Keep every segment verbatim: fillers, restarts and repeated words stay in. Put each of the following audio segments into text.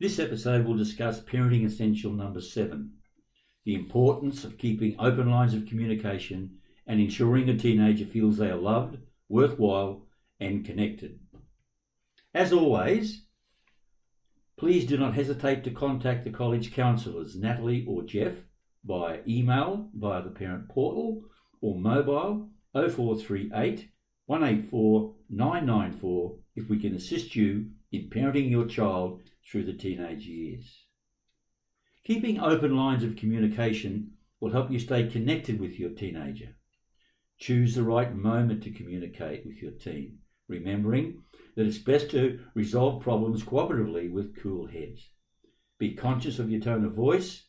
This episode will discuss parenting essential number seven, the importance of keeping open lines of communication and ensuring a teenager feels they are loved, worthwhile, and connected. As always, please do not hesitate to contact the college counsellors, Natalie or Jeff, by email, via the parent portal, or mobile oh four three eight, one eight four, nine nine four if we can assist you in parenting your child through the teenage years. Keeping open lines of communication will help you stay connected with your teenager. Choose the right moment to communicate with your teen, remembering that it's best to resolve problems cooperatively with cool heads. Be conscious of your tone of voice,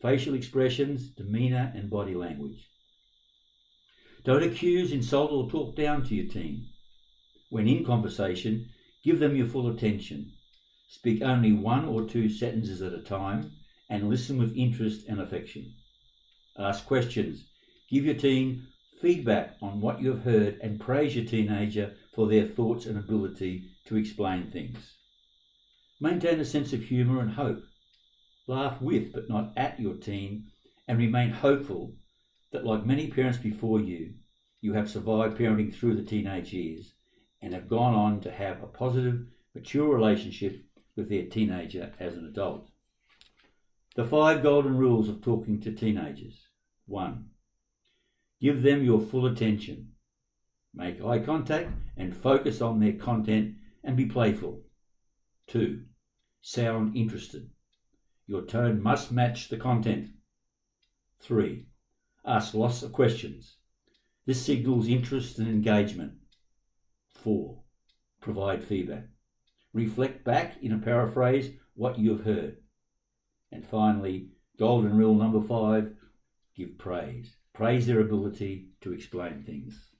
facial expressions, demeanour and body language. Don't accuse, insult or talk down to your teen. When in conversation, give them your full attention. Speak only one or two sentences at a time and listen with interest and affection. Ask questions. Give your teen feedback on what you have heard and praise your teenager for their thoughts and ability to explain things. Maintain a sense of humour and hope. Laugh with but not at your teen and remain hopeful that, like many parents before you, you have survived parenting through the teenage years and have gone on to have a positive, mature relationship with their teenager as an adult. The five golden rules of talking to teenagers. One, give them your full attention. Make eye contact and focus on their content and be playful. Two, sound interested. Your tone must match the content. Three, ask lots of questions. This signals interest and engagement. Four, provide feedback. Reflect back in a paraphrase what you have heard. And finally, golden rule number five, give praise. Praise their ability to explain things.